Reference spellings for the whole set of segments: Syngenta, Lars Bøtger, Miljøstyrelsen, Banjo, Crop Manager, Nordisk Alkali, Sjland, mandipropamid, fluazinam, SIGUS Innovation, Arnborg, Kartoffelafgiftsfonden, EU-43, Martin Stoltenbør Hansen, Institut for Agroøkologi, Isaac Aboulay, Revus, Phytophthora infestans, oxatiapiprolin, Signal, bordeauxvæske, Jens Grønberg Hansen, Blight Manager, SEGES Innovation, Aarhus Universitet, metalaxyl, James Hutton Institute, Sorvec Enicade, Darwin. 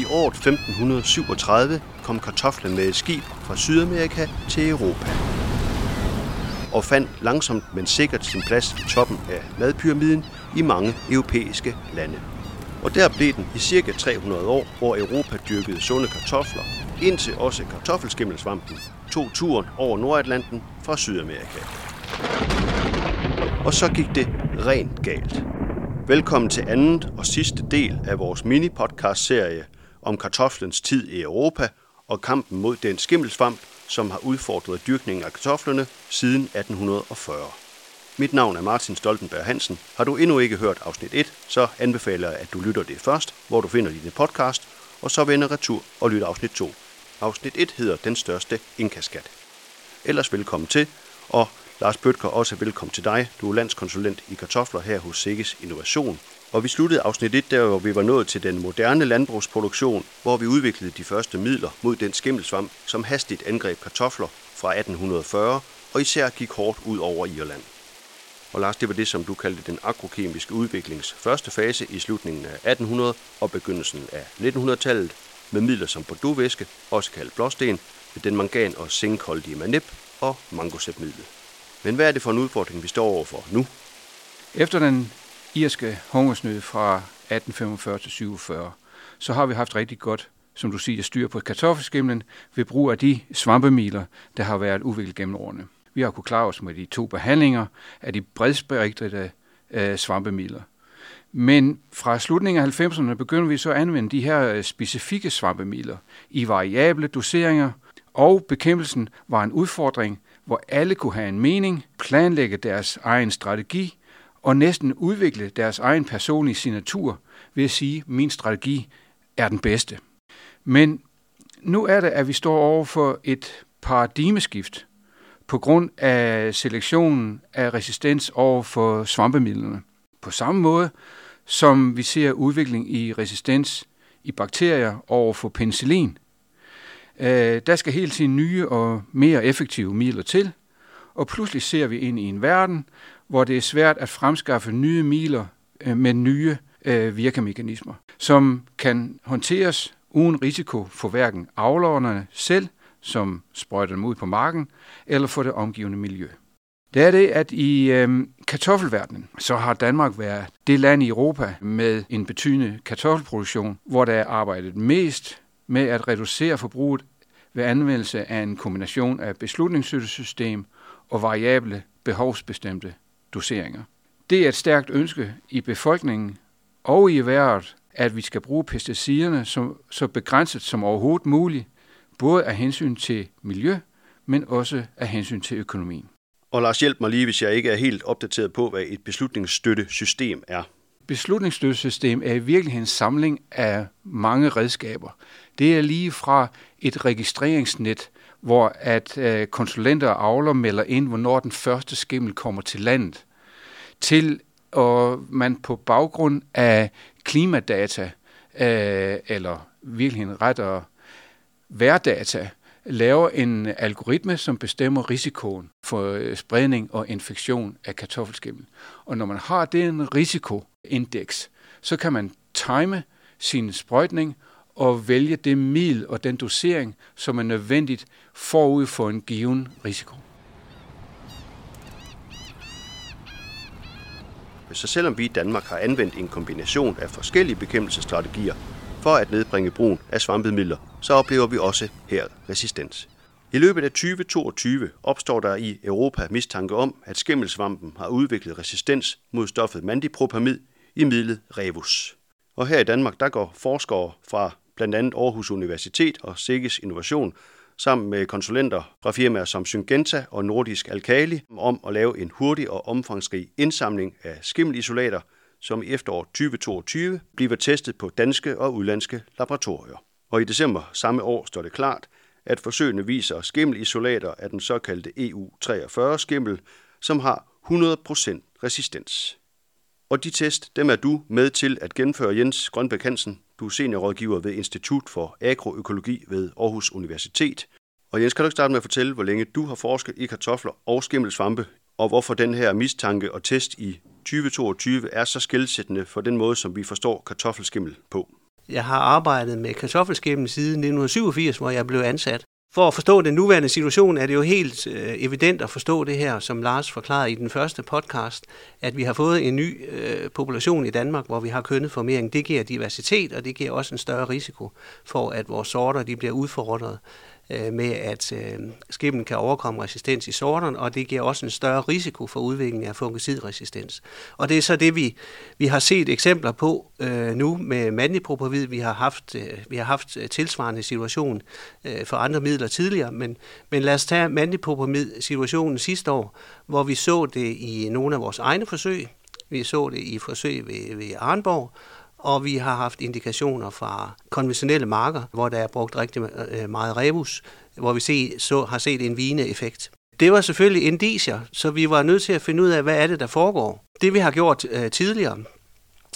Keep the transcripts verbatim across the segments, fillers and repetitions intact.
I året femten syvogtredive kom kartoflen med et skib fra Sydamerika til Europa og fandt langsomt men sikkert sin plads i toppen af madpyramiden i mange europæiske lande. Og der blev den i cirka tre hundrede år, hvor Europa dyrkede sunde kartofler, indtil også kartoffelskimmelsvampen tog turen over Nordatlanten fra Sydamerika. Og så gik det rent galt. Velkommen til anden og sidste del af vores mini-podcast-serie om kartoflens tid i Europa og kampen mod den skimmelsvamp, som har udfordret dyrkningen af kartoflerne siden atten fyrre. Mit navn er Martin Stoltenbør Hansen. Har du endnu ikke hørt afsnit et, så anbefaler jeg, at du lytter det først, hvor du finder din podcast, og så vender retur og lytter afsnit to. Afsnit et hedder Den største inkaskat. Ellers velkommen til, og Lars Bøtger, også velkommen til dig. Du er landskonsulent i kartofler her hos SEGES Innovation. Og vi sluttede afsnit et, der hvor vi var nået til den moderne landbrugsproduktion, hvor vi udviklede de første midler mod den skimmelsvamp, som hastigt angreb kartofler fra atten fyrre og især gik hårdt ud over Irland. Og Lars, det var det, som du kaldte den agrokemiske udviklings første fase i slutningen af attenhundrede og begyndelsen af nittenhundredetallet, med midler som bordeauxvæske, også kaldet blåsten, den mangan- og zinkholdige manip og mangosæbmiddel. Men hvad er det for en udfordring, vi står overfor nu? Efter den irske hungersnød fra atten femogfyrre til syvogfyrre, så har vi haft rigtig godt, som du siger, styr på kartoffelskimlen ved brug af de svampemiler, der har været udviklet gennem årene. Vi har kunnet klare os med de to behandlinger af de bredspektrede øh, svampemiler. Men fra slutningen af halvfemserne begynder vi så at anvende de her specifikke svampemiler i variable doseringer, og bekæmpelsen var en udfordring, hvor alle kunne have en mening, planlægge deres egen strategi og næsten udvikle deres egen personlige signatur ved at sige, at min strategi er den bedste. Men nu er det, at vi står over for et paradigmeskift på grund af selektionen af resistens over for svampemidlerne. På samme måde, som vi ser udvikling i resistens i bakterier over for penicillin. Der skal hele tiden nye og mere effektive midler til, og pludselig ser vi ind i en verden, hvor det er svært at fremskaffe nye midler med nye virkemekanismer, som kan håndteres uden risiko for hverken avlerne selv, som sprøjter dem ud på marken, eller for det omgivende miljø. Det er det, at i øh, kartoffelverdenen, så har Danmark været det land i Europa med en betydende kartoffelproduktion, hvor der er arbejdet mest med at reducere forbruget ved anvendelse af en kombination af beslutningsstøttesystem og variable behovsbestemte doseringer. Det er et stærkt ønske i befolkningen og i erhvervet, at vi skal bruge pesticiderne som, så begrænset som overhovedet muligt, både af hensyn til miljø, men også af hensyn til økonomien. Og Lars, hjælp mig lige, hvis jeg ikke er helt opdateret på, hvad et beslutningsstøttesystem er. Beslutningsstøttesystem er i virkeligheden en samling af mange redskaber. Det er lige fra et registreringsnet, hvor at konsulenter og avler melder ind, hvornår den første skimmel kommer til landet, til at man på baggrund af klimadata, eller virkelig rettere værdata, laver en algoritme, som bestemmer risikoen for spredning og infektion af kartoffelskimmel. Og når man har den risikoindeks, så kan man time sin sprøjtning og vælge det middel og den dosering, som er nødvendigt forud for en given risiko. Så selvom vi i Danmark har anvendt en kombination af forskellige bekæmpelsesstrategier, for at nedbringe brugen af svampemidler, så oplever vi også her resistens. I løbet af tyve toogtyve opstår der i Europa mistanke om, at skimmelsvampen har udviklet resistens mod stoffet mandipropamid i midlet Revus. Og her i Danmark, der går forskere fra blandt andet Aarhus Universitet og SEGES Innovation sammen med konsulenter fra firmaer som Syngenta og Nordisk Alkali om at lave en hurtig og omfangsrig indsamling af skimmelisolater, som i efteråret tyve toogtyve bliver testet på danske og udenlandske laboratorier. Og i december samme år står det klart, at forsøgene viser skimmelisolater af den såkaldte E U treogfyrre skimmel, som har hundrede procent resistens. Og de test, dem er du med til at gennemføre, Jens Grønberg Hansen. Du er seniorrådgiver ved Institut for Agroøkologi ved Aarhus Universitet. Og Jens, kan du ikke starte med at fortælle, hvor længe du har forsket i kartofler og skimmelsvampe, og hvorfor den her mistanke og test i tyve toogtyve er så skelsættende for den måde, som vi forstår kartoffelskimmel på? Jeg har arbejdet med kartoffelskæben siden nitten syvogfirs, hvor jeg blev ansat. For at forstå den nuværende situation er det jo helt øh, evident at forstå det her, som Lars forklarede i den første podcast, at vi har fået en ny øh, population i Danmark, hvor vi har kønneformering. Det giver diversitet, og det giver også en større risiko for, at vores sorter de bliver udfordret øh, med, at øh, skibben kan overkomme resistens i sorterne, og det giver også en større risiko for udvikling af fungicidresistens. Og det er så det, vi, vi har set eksempler på øh, nu med mandipropamid. Vi har haft, øh, vi har haft tilsvarende situation øh, for andre midler tidligere, men, men lad os tage mandipropamid-situationen sidste år, hvor vi så det i nogle af vores egne forsøg. Vi så det i forsøg ved, ved Arnborg, og vi har haft indikationer fra konventionelle marker, hvor der er brugt rigtig meget Revus, hvor vi se, så, har set en vigende effekt. Det var selvfølgelig indicier, så vi var nødt til at finde ud af, hvad er det, der foregår. Det vi har gjort øh, tidligere,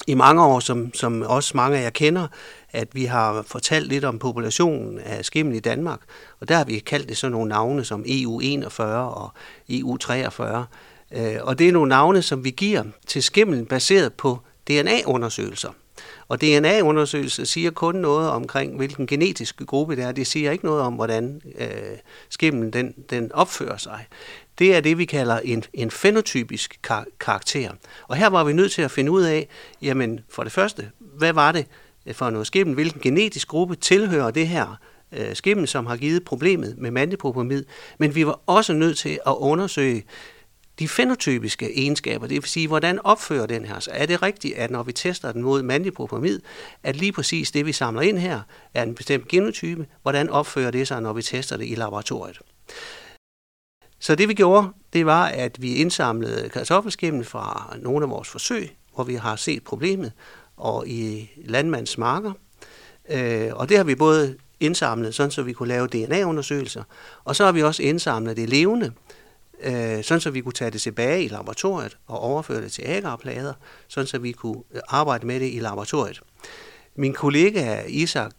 i mange år, som, som også mange af jer kender, at vi har fortalt lidt om populationen af skimmel i Danmark, og der har vi kaldt det sådan nogle navne som E U enogfyrre og E U treogfyrre, og det er nogle navne, som vi giver til skimmelen baseret på D N A-undersøgelser. Og D N A-undersøgelser siger kun noget omkring, hvilken genetisk gruppe det er. Det siger ikke noget om, hvordan øh, skimmelen den, den opfører sig. Det er det, vi kalder en, en fænotypisk kar- karakter. Og her var vi nødt til at finde ud af, jamen for det første, hvad var det for noget skimmel? Hvilken genetisk gruppe tilhører det her øh, skimmel, som har givet problemet med mandipropamid? Men vi var også nødt til at undersøge de fænotypiske egenskaber, det vil sige, hvordan opfører den her? Så er det rigtigt, at når vi tester den mod mandipropamid, at lige præcis det, vi samler ind her, er en bestemt genotype? Hvordan opfører det sig, når vi tester det i laboratoriet? Så det vi gjorde, det var, at vi indsamlede kartoffelskimmel fra nogle af vores forsøg, hvor vi har set problemet, og i landmandsmarker. Og det har vi både indsamlet, sådan så vi kunne lave D N A-undersøgelser, og så har vi også indsamlet det levende, sådan så vi kunne tage det tilbage i laboratoriet og overføre det til agarplader, sådan så vi kunne arbejde med det i laboratoriet. Min kollega Isaac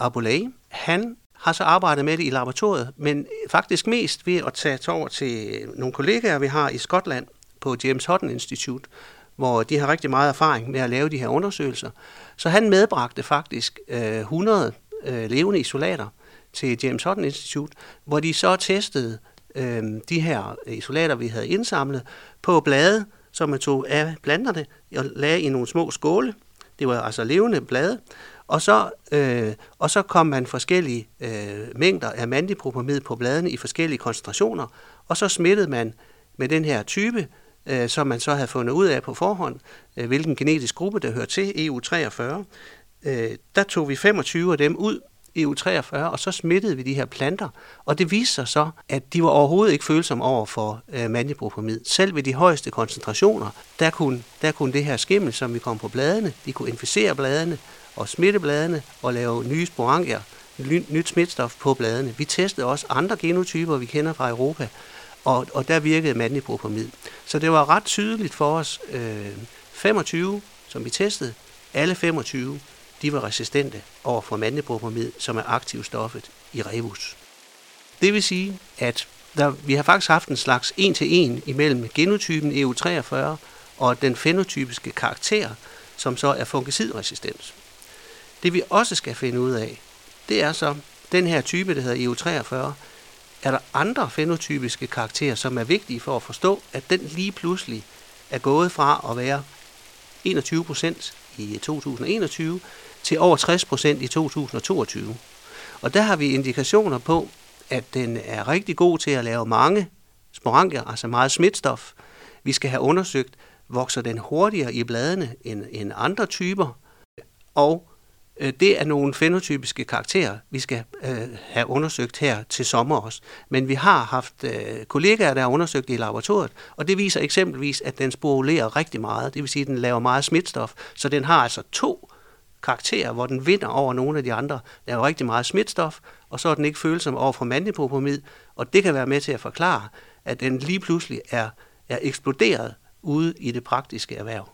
Aboulay, han har så arbejdet med det i laboratoriet, men faktisk mest ved at tage over til nogle kollegaer, vi har i Skotland på James Hutton Institute, hvor de har rigtig meget erfaring med at lave de her undersøgelser. Så han medbragte faktisk hundrede levende isolater til James Hutton Institute, hvor de så testede de her isolater, vi havde indsamlet, på blade, som man tog af planterne og lagde i nogle små skåle. Det var altså levende blade. Og så, øh, og så kom man forskellige øh, mængder af mandipropamid på bladene i forskellige koncentrationer, og så smittede man med den her type, øh, som man så havde fundet ud af på forhånd, øh, hvilken genetisk gruppe der hører til, E U treogfyrre. Øh, der tog vi femogtyve af dem ud, E U treogfyrre, og så smittede vi de her planter, og det viste sig så, at de var overhovedet ikke følsomme over for øh, mandipropamid. Selv ved de højeste koncentrationer, der kunne, der kunne det her skimmel, som vi kom på bladene, de kunne inficere bladene og smitte bladene og lave nye sporangier, ny, nyt smitstof på bladene. Vi testede også andre genotyper, vi kender fra Europa, og, og der virkede mandipropamid. Så det var ret tydeligt for os, øh, femogtyve, som vi testede, alle femogtyve, de var resistente over for mandipropamid, som er aktivstoffet i Revus. Det vil sige, at der, vi har faktisk haft en slags en-til-en imellem genotypen E U treogfyrre og den fænotypiske karakter, som så er fungicidresistens. Det vi også skal finde ud af, det er så den her type, der hedder E U treogfyrre. Er der andre fænotypiske karakterer, som er vigtige for at forstå, at den lige pludselig er gået fra at være enogtyve procent i to tusind og enogtyve til over tres procent i to tusind og toogtyve. Og der har vi indikationer på, at den er rigtig god til at lave mange sporangier, altså meget smitstof. Vi skal have undersøgt, vokser den hurtigere i bladene end, end andre typer, og det er nogle fænotypiske karakterer, vi skal øh, have undersøgt her til sommer også. Men vi har haft øh, kollegaer, der har undersøgt det i laboratoriet, og det viser eksempelvis, at den sporulerer rigtig meget. Det vil sige, at den laver meget smitstof, så den har altså to karakterer, hvor den vinder over nogle af de andre. Den laver rigtig meget smitstof, og så er den ikke følsom over for mandipropamid, og det kan være med til at forklare, at den lige pludselig er, er eksploderet ude i det praktiske erhverv.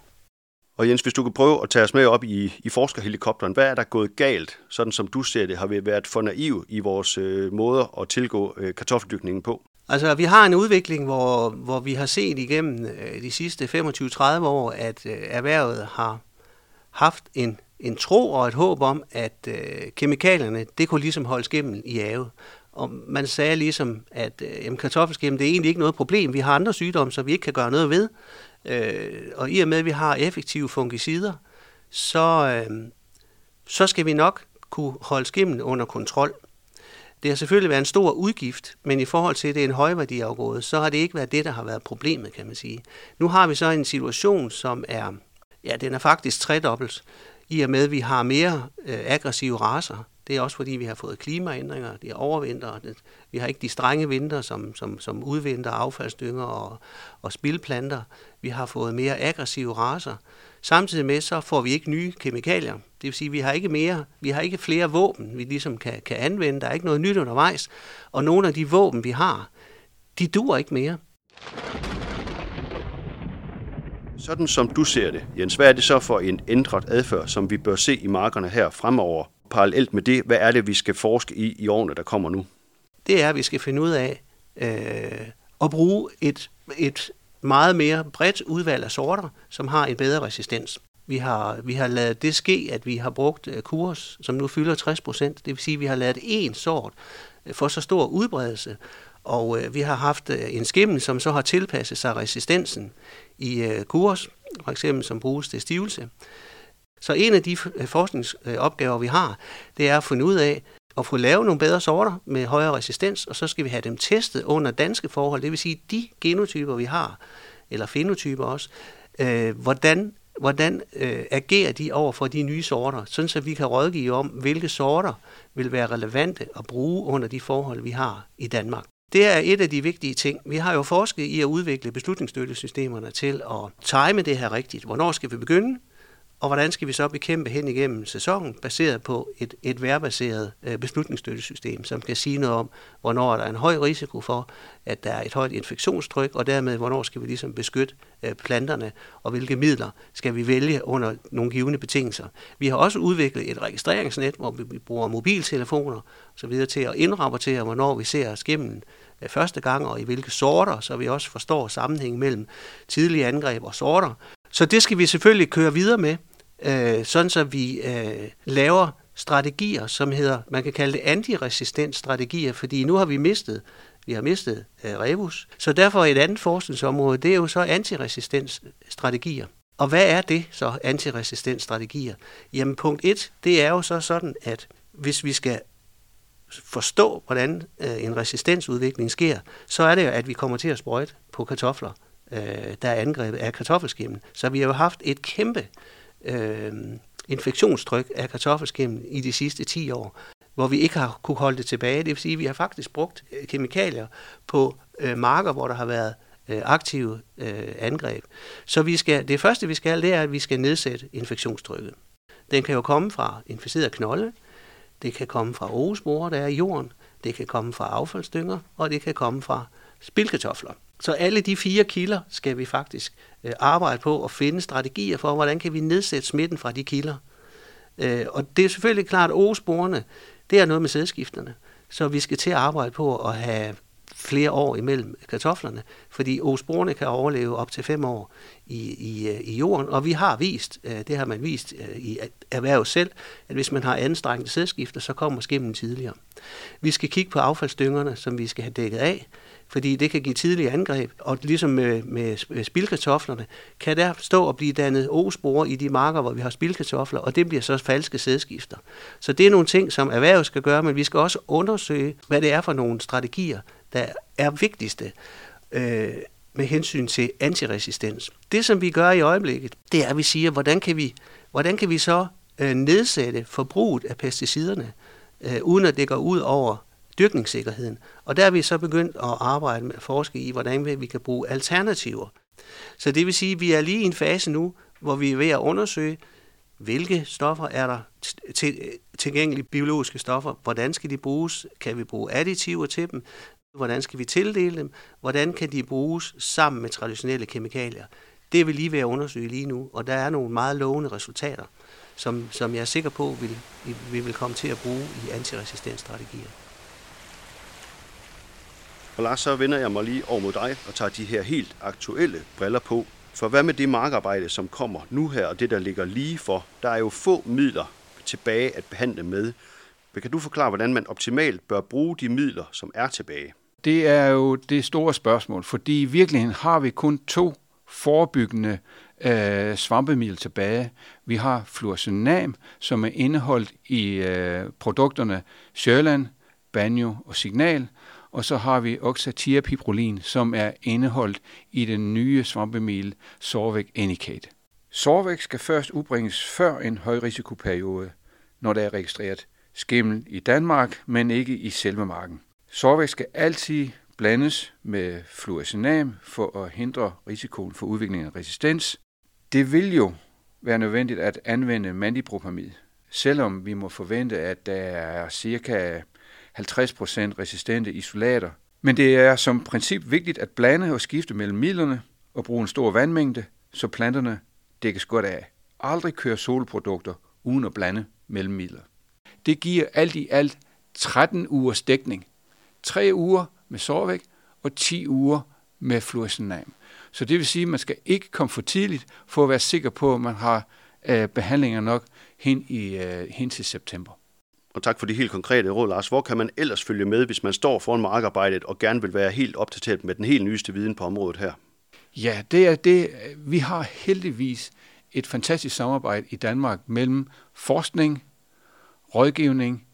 Og Jens, hvis du kan prøve at tage os med op i, i forskerhelikopteren, hvad er der gået galt, sådan som du ser det, har vi været for naiv i vores øh, måder at tilgå øh, kartoffeldyrkningen på? Altså, vi har en udvikling, hvor, hvor vi har set igennem øh, de sidste femogtyve til tredive år, at øh, erhvervet har haft en en tro og et håb om, at øh, kemikalierne, det kunne ligesom holde skimmel i ave. Og man sagde ligesom, at øh, kartoffelskimmel, det er egentlig ikke noget problem. Vi har andre sygdomme, som vi ikke kan gøre noget ved. Øh, og i og med, at vi har effektive fungicider, så, øh, så skal vi nok kunne holde skimmel under kontrol. Det har selvfølgelig været en stor udgift, men i forhold til, at det er en højværdiafgrøde, så har det ikke været det, der har været problemet, kan man sige. Nu har vi så en situation, som er, ja, den er faktisk tredobbelt, i og med, at vi har mere øh, aggressive racer. Det er også, fordi vi har fået klimaændringer, det er overvinter, det, vi har ikke de strenge vinter, som, som, som udvinter affaldsdynger og, og spildplanter. Vi har fået mere aggressive racer. Samtidig med, så får vi ikke nye kemikalier. Det vil sige, at vi har ikke mere, vi har ikke flere våben, vi ligesom kan, kan anvende. Der er ikke noget nyt undervejs, og nogle af de våben, vi har, de duer ikke mere. Sådan som du ser det, Jens, hvad er det så for en ændret adfærd, som vi bør se i markerne her fremover? Parallelt med det, hvad er det, vi skal forske i i årene, der kommer nu? Det er, at vi skal finde ud af øh, at bruge et, et meget mere bredt udvalg af sorter, som har en bedre resistens. Vi har, vi har ladet det ske, at vi har brugt kurs, som nu fylder tres procent. Det vil sige, at vi har ladet én sort få så stor udbredelse, og øh, vi har haft en skimmel, som så har tilpasset sig resistensen i øh, kurs, for eksempel som bruges til stivelse. Så en af de forskningsopgaver, vi har, det er at finde ud af at få lavet nogle bedre sorter med højere resistens, og så skal vi have dem testet under danske forhold, det vil sige de genotyper, vi har, eller fenotyper også, øh, hvordan, hvordan øh, agerer de over for de nye sorter, sådan så vi kan rådgive om, hvilke sorter vil være relevante at bruge under de forhold, vi har i Danmark. Det er et af de vigtige ting. Vi har jo forsket i at udvikle beslutningsstøttesystemerne til at time det her rigtigt. Hvornår skal vi begynde? Og hvordan skal vi så bekæmpe hen igennem sæsonen, baseret på et, et værbaseret beslutningsstøttesystem, som kan sige noget om, hvornår der er en høj risiko for, at der er et højt infektionstryk, og dermed, hvornår skal vi ligesom beskytte planterne, og hvilke midler skal vi vælge under nogle givne betingelser. Vi har også udviklet et registreringsnet, hvor vi bruger mobiltelefoner osv. til at indrapportere, hvornår vi ser skimmelen første gang, og i hvilke sorter, så vi også forstår sammenhængen mellem tidlige angreb og sorter. Så det skal vi selvfølgelig køre videre med. Øh, sådan så vi øh, laver strategier, som hedder, man kan kalde det antiresistensstrategier, fordi nu har vi mistet, vi har mistet øh, Revus. Så derfor et andet forskningsområde, det er jo så antiresistensstrategier. Og hvad er det så, antiresistensstrategier? Jamen punkt et, det er jo så sådan, at hvis vi skal forstå, hvordan øh, en resistensudvikling sker, så er det jo, at vi kommer til at sprøjte på kartofler, øh, der er angrebet af kartoffelskimmen. Så vi har jo haft et kæmpe Øh, infektionstryk af kartoffelskimmel i de sidste ti år, hvor vi ikke har kunne holde det tilbage. Det vil sige, at vi har faktisk brugt kemikalier på øh, marker, hvor der har været øh, aktive øh, angreb. Så vi skal, det første, vi skal, det er, at vi skal nedsætte infektionstrykket. Den kan jo komme fra inficerede knolde, det kan komme fra ågesporer, der er i jorden, det kan komme fra affaldsdynger, og det kan komme fra spildkartofler. Så alle de fire kilder skal vi faktisk øh, arbejde på at finde strategier for, hvordan kan vi nedsætte smitten fra de kilder. Øh, og det er selvfølgelig klart, at ågesporene, det er noget med sædskifterne. Så vi skal til at arbejde på at have flere år imellem kartoflerne, fordi ågesporene kan overleve op til fem år i, i, i jorden. Og vi har vist, øh, det har man vist øh, i erhvervet selv, at hvis man har anstrengende sædskifter, så kommer skimmen tidligere. Vi skal kigge på affaldsdyngerne, som vi skal have dækket af, fordi det kan give tidlige angreb, og ligesom med, med spildkartoflerne, kan der stå og blive dannet ågsporer i de marker, hvor vi har spildkartofler, og det bliver så falske sædskifter. Så det er nogle ting, som erhvervet skal gøre, men vi skal også undersøge, hvad det er for nogle strategier, der er vigtigste øh, med hensyn til antiresistens. Det, som vi gør i øjeblikket, det er, at vi siger, hvordan kan vi, hvordan kan vi så øh, nedsætte forbruget af pesticiderne, øh, uden at det går ud over dyrkningssikkerheden. Og der er vi så begyndt at arbejde med at forske i, hvordan vi kan bruge alternativer. Så det vil sige, at vi er lige i en fase nu, hvor vi er ved at undersøge, hvilke stoffer er der tilgængelige biologiske stoffer, hvordan skal de bruges, kan vi bruge additiver til dem, hvordan skal vi tildele dem, hvordan kan de bruges sammen med traditionelle kemikalier. Det er vi lige ved at undersøge lige nu, og der er nogle meget lovende resultater, som, som jeg er sikker på, vi, vi vil komme til at bruge i antiresistensstrategier. Og Lars, så vender jeg mig lige over mod dig og tager de her helt aktuelle briller på. For hvad med det markarbejde, som kommer nu her, og det, der ligger lige for? Der er jo få midler tilbage at behandle med. Men kan du forklare, hvordan man optimalt bør bruge de midler, som er tilbage? Det er jo det store spørgsmål, fordi i virkeligheden har vi kun to forebyggende øh, svampemiddel tilbage. Vi har fluazinam, som er indeholdt i øh, produkterne Sjland, Banjo og Signal, og så har vi oxatiapiprolin, som er indeholdt i den nye svampemiddel Sorvec Enicade. Sorvec skal først udbringes før en højrisikoperiode, når der er registreret skimmel i Danmark, men ikke i selve marken. Sorvec skal altid blandes med fluazinam for at hindre risikoen for udvikling af resistens. Det vil jo være nødvendigt at anvende mandipropamid, selvom vi må forvente, at der er cirka halvtreds procent resistente isolater. Men det er som princip vigtigt at blande og skifte mellem midlerne og bruge en stor vandmængde, så planterne dækkes godt af. Aldrig køre solprodukter uden at blande mellem midler. Det giver alt i alt tretten ugers dækning. tre uger med Sorvec og ti uger med fluazinam. Så det vil sige, at man skal ikke komme for tidligt for at være sikker på, at man har øh, behandlinger nok hen, i, øh, hen til september. Og tak for de helt konkrete råd, Lars. Hvor kan man ellers følge med, hvis man står foran markarbejdet og gerne vil være helt opdateret med den helt nyeste viden på området her? Ja, det er det. Vi har heldigvis et fantastisk samarbejde i Danmark mellem forskning, rådgivning,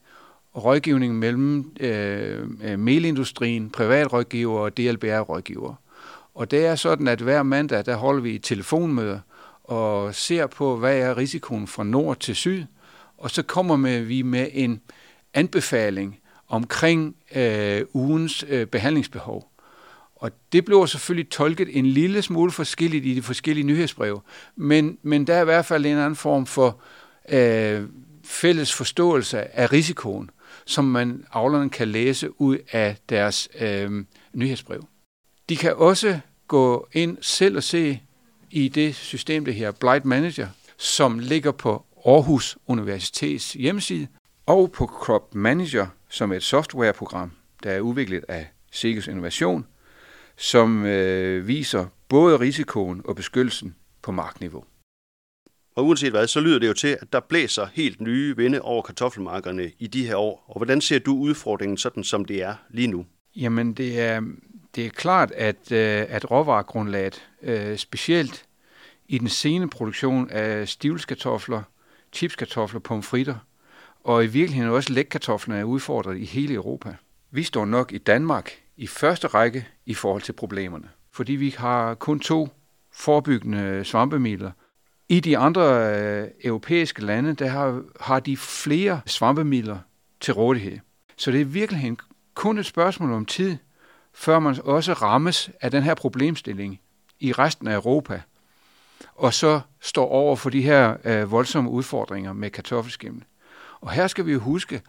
rådgivning mellem øh, melindustrien, privatrådgivere og D L B R-rådgivere. Og det er sådan, at hver mandag, der holder vi et telefonmøde og ser på, hvad er risikoen fra nord til syd, og så kommer vi med en anbefaling omkring øh, ugens øh, behandlingsbehov. Og det bliver selvfølgelig tolket en lille smule forskelligt i de forskellige nyhedsbreve, men, men der er i hvert fald en anden form for øh, fælles forståelse af risikoen, som man avlerne kan læse ud af deres øh, nyhedsbrev. De kan også gå ind selv og se i det system, det her Blight Manager, som ligger på Aarhus Universitets hjemmeside, og på Crop Manager, som er et softwareprogram, der er udviklet af SIGUS Innovation, som øh, viser både risikoen og beskyttelsen på markniveau. Og uanset hvad, så lyder det jo til, at der blæser helt nye vinde over kartoffelmarkerne i de her år. Og hvordan ser du udfordringen sådan, som det er lige nu? Jamen, det er, det er klart, at, at råvaregrundlaget, specielt i den sene produktion af stivelskartofler, chipskartofler, pomfritter, og i virkeligheden også lægkartoflerne er udfordret i hele Europa. Vi står nok i Danmark i første række i forhold til problemerne, fordi vi har kun to forebyggende svampemidler. I de andre øh, europæiske lande, der har, har de flere svampemidler til rådighed. Så det er virkelig kun et spørgsmål om tid, før man også rammes af den her problemstilling i resten af Europa, og så står over for de her øh, voldsomme udfordringer med kartoffelskimmel. Og her skal vi jo huske,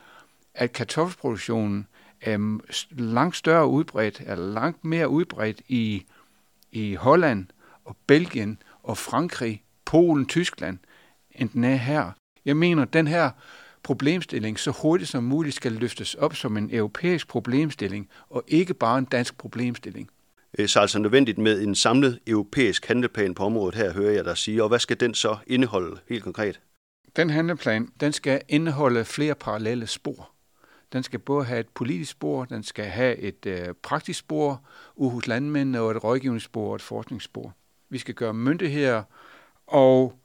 at kartoffelproduktionen er langt større udbredt, er langt mere udbredt i, i Holland og Belgien og Frankrig, Polen, Tyskland, end den er her. Jeg mener, at den her problemstilling så hurtigt som muligt skal løftes op som en europæisk problemstilling, og ikke bare en dansk problemstilling. Så altså nødvendigt med en samlet europæisk handleplan på området her, hører jeg dig sige. Og hvad skal den så indeholde helt konkret? Den handleplan, den skal indeholde flere parallelle spor. Den skal både have et politisk spor, den skal have et øh, praktisk spor, hos landmændene og et rådgivningsspor og et forskningsspor. Vi skal gøre myndigheder og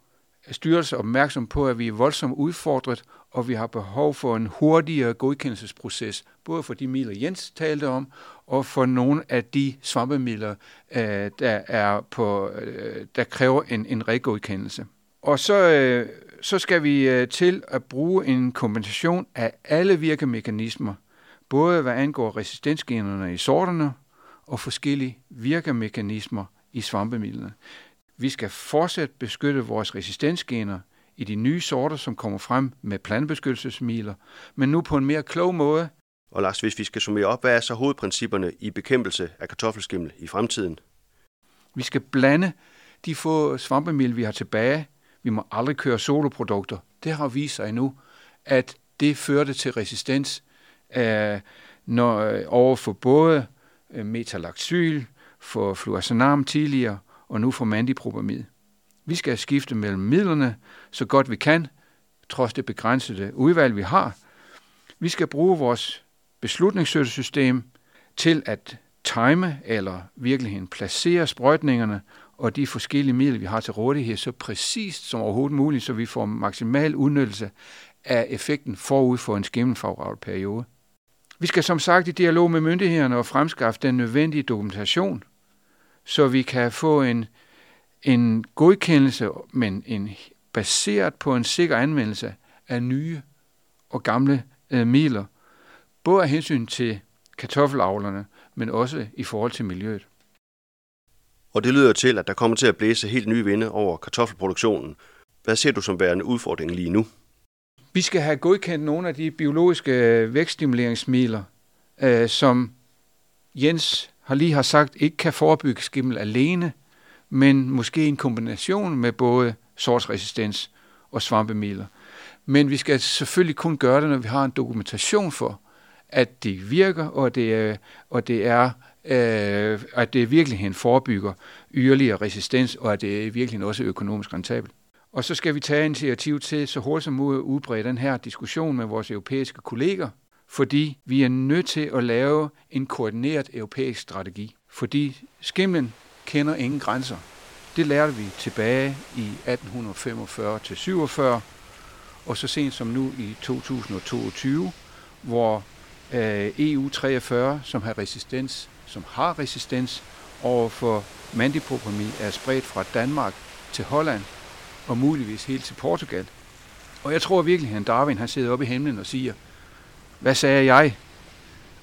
styrelser opmærksom på, at vi er voldsomt udfordret, og vi har behov for en hurtigere godkendelsesproces, både for de midler, Jens talte om, og for nogle af de svampemidler, der, er på, der kræver en, en regodkendelse. Og så, så skal vi til at bruge en kombination af alle virkemekanismer, både hvad angår resistensgenerne i sorterne og forskellige virkemekanismer i svampemidlerne. Vi skal fortsat beskytte vores resistensgener i de nye sorter, som kommer frem med plantebeskyttelsesmidler, men nu på en mere klog måde. Og Lars, hvis vi skal summere op, hvad er så hovedprincipperne i bekæmpelse af kartoffelskimmel i fremtiden? Vi skal blande de få svampemidler, vi har tilbage. Vi må aldrig køre soloprodukter. Det har vist sig nu, at det førte til resistens øh, når, over for både metalaxyl, for fluazinam tidligere, og nu for mandipropamid. Vi skal skifte mellem midlerne så godt vi kan, trods det begrænsede udvalg vi har. Vi skal bruge vores beslutningsstøttesystem til at time eller virkelig placere sprøjtningerne og de forskellige midler, vi har til rådighed, så præcist som overhovedet muligt, så vi får maksimal udnyttelse af effekten forud for en skimmelfavorabel periode. Vi skal som sagt i dialog med myndighederne og fremskaffe den nødvendige dokumentation, så vi kan få en, en godkendelse, men en, baseret på en sikker anvendelse af nye og gamle øh, midler, både af hensyn til kartoffelavlerne, men også i forhold til miljøet. Og det lyder til, at der kommer til at blæse helt nye vinde over kartoffelproduktionen. Hvad ser du som værende udfordring lige nu? Vi skal have godkendt nogle af de biologiske vækststimuleringsmidler, øh, som Jens har lige har sagt ikke kan forebygge skimmel alene, men måske en kombination med både sortsresistens og svampemidler. Men vi skal selvfølgelig kun gøre det, når vi har en dokumentation for, at det virker, og det er, og det er øh, at det virkelig forebygger yderligere resistens, og at det virkelig også er økonomisk rentabelt. Og så skal vi tage initiativ til så hurtigt som muligt at udbrede den her diskussion med vores europæiske kolleger, fordi vi er nødt til at lave en koordineret europæisk strategi. Fordi skimlen kender ingen grænser. Det lærte vi tilbage i atten femogfyrre til syvogfyrre, og så sent som nu i to tusind toogtyve, hvor E U treogfyrre, som har resistens, som har resistens overfor mandipropamid, er spredt fra Danmark til Holland og muligvis helt til Portugal. Og jeg tror virkelig, at Darwin han sidder oppe i himlen og siger, hvad sagde jeg?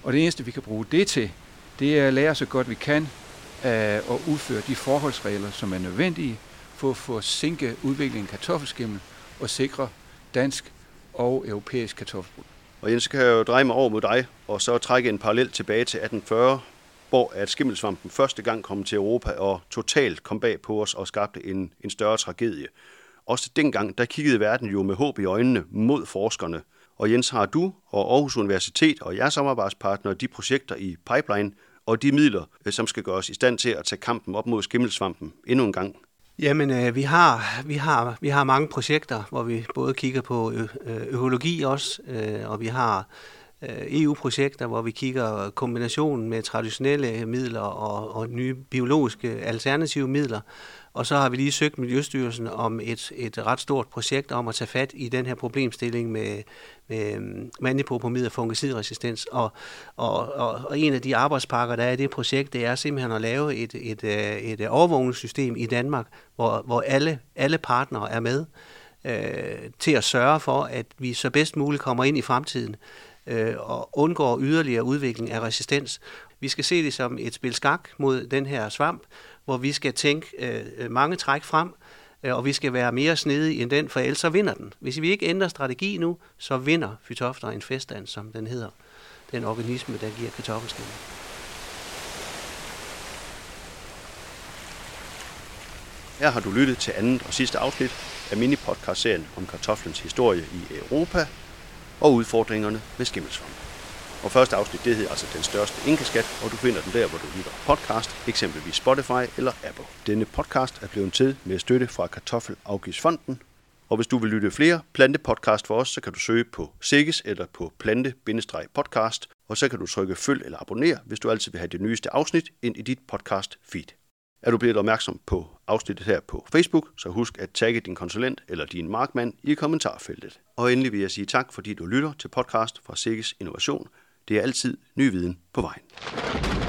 Og det eneste, vi kan bruge det til, det er at lære så godt vi kan og udføre de forholdsregler, som er nødvendige for at få sænke udviklingen af kartoffelskimmel og sikre dansk og europæisk kartoffelbrug. Og Jens, kan jeg jo dreje mig over mod dig, og så trække en parallel tilbage til atten fyrre, hvor at skimmelsvampen første gang kom til Europa og totalt kom bag på os og skabte en, en større tragedie. Også dengang, der kiggede verden jo med håb i øjnene mod forskerne. Og Jens, har du og Aarhus Universitet og jeres samarbejdspartnere de projekter i pipeline og de midler, som skal gøre os i stand til at tage kampen op mod skimmelsvampen endnu en gang? Jamen, øh, vi har vi har vi har mange projekter, hvor vi både kigger på økologi også, øh, og vi har øh, E U-projekter, hvor vi kigger kombinationen med traditionelle midler og, og nye biologiske alternative midler. Og så har vi lige søgt Miljøstyrelsen om et et ret stort projekt om at tage fat i den her problemstilling med med mandipropamid og fungicidresistens. Og, og, og, og en af de arbejdspakker, der er i det projekt, det er simpelthen at lave et, et, et overvågningssystem i Danmark, hvor, hvor alle, alle partnere er med øh, til at sørge for, at vi så bedst muligt kommer ind i fremtiden øh, og undgår yderligere udvikling af resistens. Vi skal se det som et spil skak mod den her svamp, hvor vi skal tænke øh, mange træk frem, og vi skal være mere snedige end den, for ellers så vinder den. Hvis vi ikke ændrer strategi nu, så vinder Phytophthora infestans, som den hedder, den organisme, der giver kartoffelskimmel. Her har du lyttet til andet og sidste afsnit af mini-podcastserien om kartoflens historie i Europa og udfordringerne ved skimmelsvamp. Og første afsnit, det hedder altså Den Største Inkaskat, og du finder den der, hvor du lytter podcast, eksempelvis Spotify eller Apple. Denne podcast er blevet til med støtte fra Kartoffelafgiftsfonden, og hvis du vil lytte flere plantepodcast for os, så kan du søge på SEGES eller på plante-podcast, og så kan du trykke følg eller abonner, hvis du altid vil have det nyeste afsnit ind i dit podcast feed. Er du blevet opmærksom på afsnittet her på Facebook, så husk at tagge din konsulent eller din markmand i kommentarfeltet. Og endelig vil jeg sige tak, fordi du lytter til podcast fra SIGUS Innovation. Det er altid ny viden på vejen.